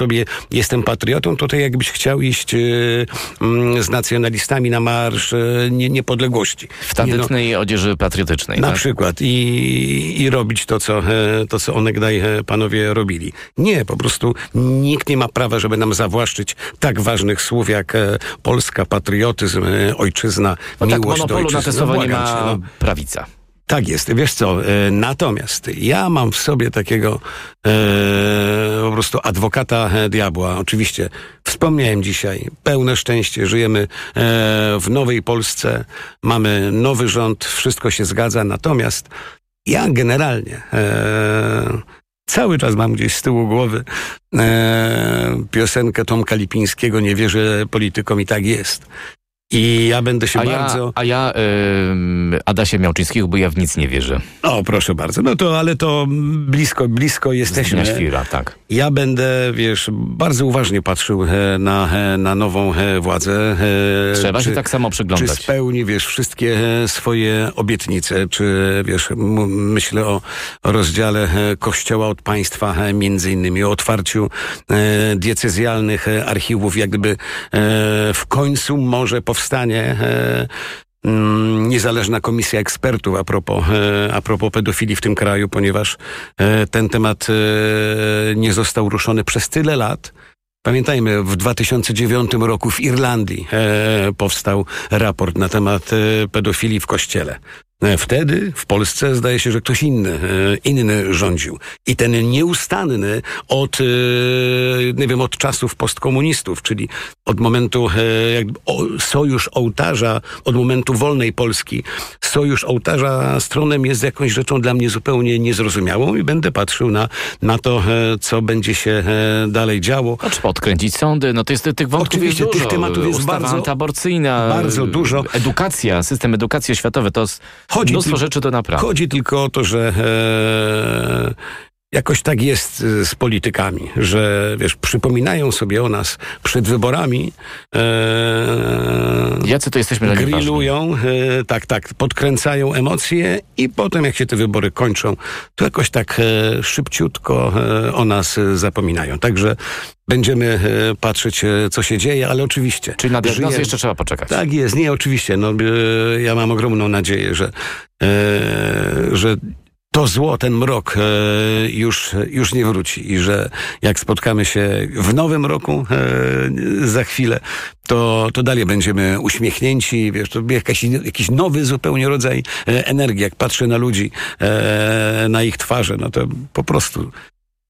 sobie jestem patriotą, to tak jakbyś chciał iść z nacjonalistami na marsz niepodległości. W tandetnej odzieży patriotycznej. Na przykład. I robić to, co onegdaj panowie robili. Nie, po prostu nikt nie ma prawa, żeby nam zawłaszczyć tak ważnych słów jak Polska, patriotyzm, ojczyzna, miłość do ojczyzny. Na te słowa nie ma prawica. Tak jest, wiesz co, natomiast ja mam w sobie takiego po prostu adwokata diabła. Oczywiście wspomniałem dzisiaj, pełne szczęście, żyjemy w nowej Polsce, mamy nowy rząd, wszystko się zgadza, natomiast ja generalnie cały czas mam gdzieś z tyłu głowy piosenkę Tomka Lipińskiego, nie wierzę politykom i tak jest. I ja będę się Adasie Miałczyńskich, bo ja w nic nie wierzę. O, proszę bardzo. No to, ale to blisko jesteśmy. Świra, tak. Ja będę, bardzo uważnie patrzył na nową władzę. Trzeba się tak samo przyglądać. Czy spełni, wszystkie swoje obietnice, czy, myślę o rozdziale Kościoła od państwa, między innymi o otwarciu diecezjalnych archiwów, jak gdyby w końcu może powstanie niezależna komisja ekspertów a propos pedofilii w tym kraju, ponieważ ten temat nie został ruszony przez tyle lat. Pamiętajmy, w 2009 roku w Irlandii powstał raport na temat pedofilii w kościele. Wtedy w Polsce zdaje się, że ktoś inny rządził. I ten nieustanny od czasów postkomunistów, czyli od momentu sojusz ołtarza, od momentu wolnej Polski, sojusz ołtarza stronem jest jakąś rzeczą dla mnie zupełnie niezrozumiałą i będę patrzył na to, co będzie się dalej działo. Znaczy podkręcić sądy, no to jest tych wątków. Oczywiście jest dużo. Tych tematów jest ustawa antyaborcyjna, bardzo dużo. Edukacja, system edukacji oświatowej, to jest mnóstwo rzeczy do naprawy. Chodzi tylko o to, że jakoś tak jest z politykami, że przypominają sobie o nas przed wyborami. Jacy to jesteśmy? Grillują, tak, podkręcają emocje i potem jak się te wybory kończą, to jakoś tak szybciutko o nas zapominają. Także będziemy patrzeć, co się dzieje, ale oczywiście... Czyli na diagnozę jeszcze trzeba poczekać. Tak jest, nie, oczywiście. No, ja mam ogromną nadzieję, że to zło, ten mrok już nie wróci i że jak spotkamy się w nowym roku za chwilę, to dalej będziemy uśmiechnięci, to jakiś nowy zupełnie rodzaj energii. Jak patrzę na ludzi, na ich twarze, no to po prostu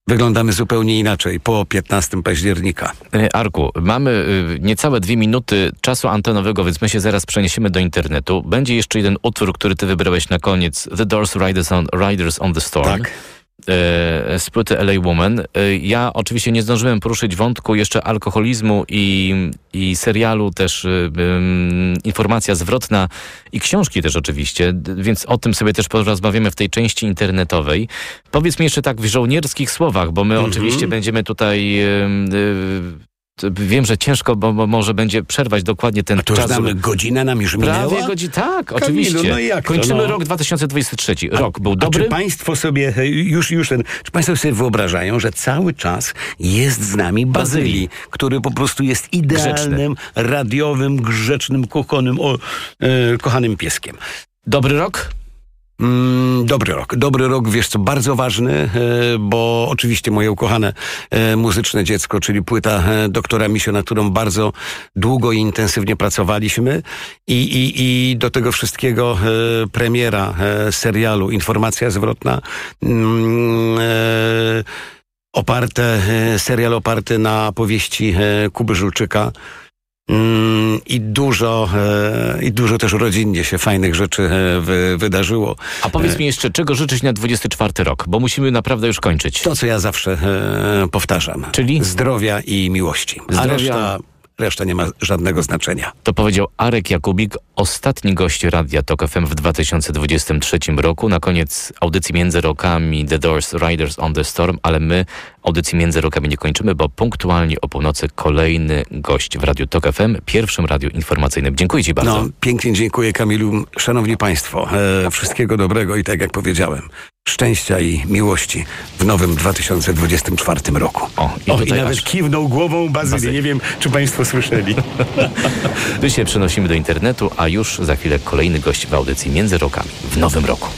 wyglądamy zupełnie inaczej po 15 października. Arku, mamy niecałe 2 minuty czasu antenowego, więc my się zaraz przeniesiemy do internetu. Będzie jeszcze jeden utwór, który ty wybrałeś na koniec. The Doors, Riders on the Storm. Tak. Z płyty LA Woman. Ja oczywiście nie zdążyłem poruszyć wątku jeszcze alkoholizmu i serialu, też informacja zwrotna i książki też oczywiście, więc o tym sobie też porozmawiamy w tej części internetowej. Powiedz mi jeszcze tak w żołnierskich słowach, bo my oczywiście będziemy tutaj... Wiem, że ciężko, bo może będzie przerwać dokładnie ten czas. A to już znamy, godzinę nam już minęła? Prawie godzinę, tak, Kamilu, oczywiście. No jak kończymy rok 2023. Rok był dobry. Czy państwo sobie czy państwo sobie wyobrażają, że cały czas jest z nami Bazylii, który po prostu jest idealnym, radiowym, grzecznym, kochanym pieskiem. Dobry rok? Dobry rok, bardzo ważny, bo oczywiście moje ukochane muzyczne dziecko, czyli płyta doktora Misio, nad którą bardzo długo i intensywnie pracowaliśmy i do tego wszystkiego premiera serialu Informacja Zwrotna, serial oparty na powieści Kuby Żulczyka. I dużo też rodzinnie się fajnych rzeczy wydarzyło. A powiedz mi jeszcze, czego życzyć na 24 rok? Bo musimy naprawdę już kończyć. To, co ja zawsze powtarzam. Czyli? Zdrowia i miłości. Zdrowia. A reszta nie ma żadnego znaczenia. To powiedział Arek Jakubik, ostatni gość Radia Tok FM w 2023 roku. Na koniec audycji między rokami The Doors, Riders on the Storm, ale my audycji między rokami nie kończymy, bo punktualnie o północy kolejny gość w Radiu Tok FM, pierwszym radiu informacyjnym. Dziękuję ci bardzo. Pięknie dziękuję, Kamilu. Szanowni Państwo, wszystkiego dobrego i tak jak powiedziałem, szczęścia i miłości w nowym 2024 roku. I nawet kiwnął głową Bazylię. Nie wiem, czy Państwo słyszeli. Tu się przenosimy do internetu, a już za chwilę kolejny gość w audycji Między Rokami w nowym roku.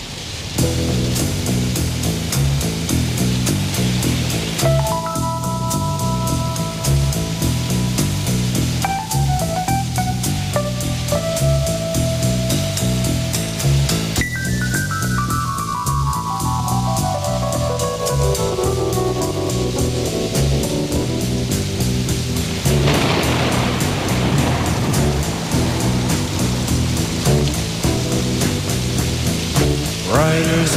Riders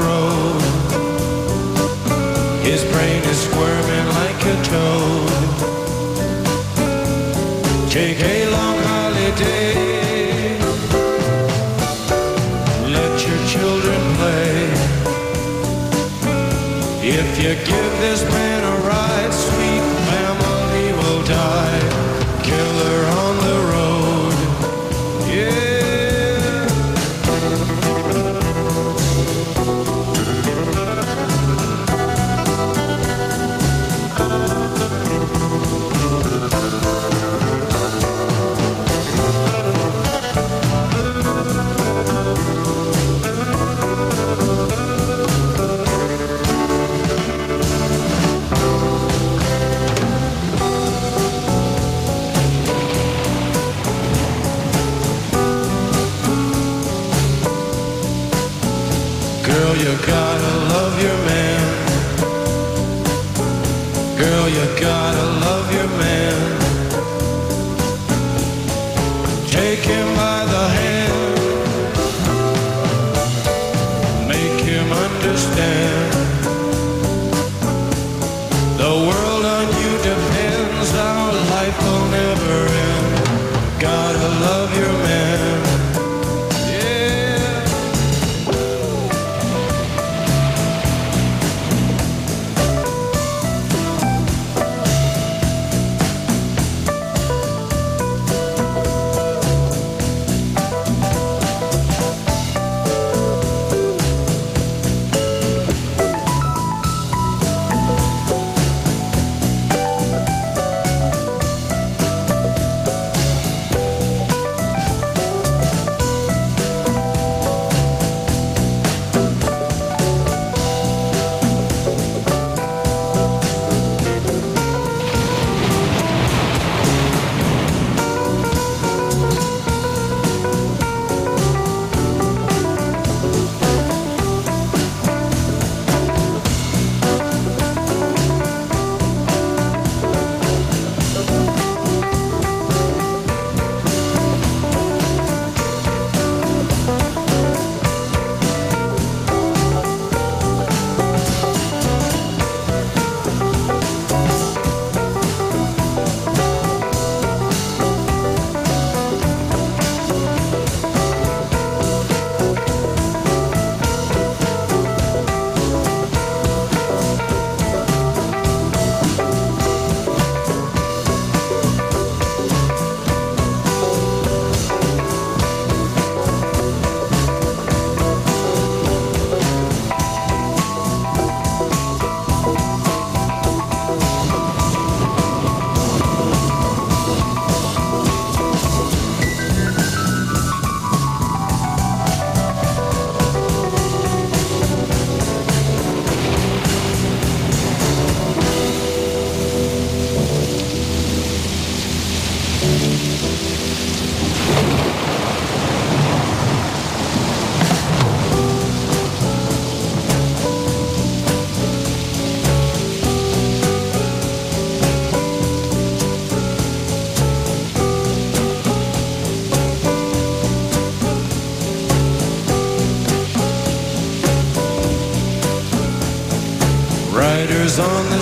road, his brain is squirming like a toad. Take a long holiday, let your children play. If you give this man a ride, sweet family will die. Killer on the road, you gotta love your man. Girl, you gotta love your man. Take him by the hand, make him understand. The world on you depends, our life will never end. Gotta love your man. Riders on the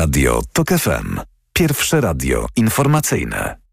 Radio Tok FM. Pierwsze radio informacyjne.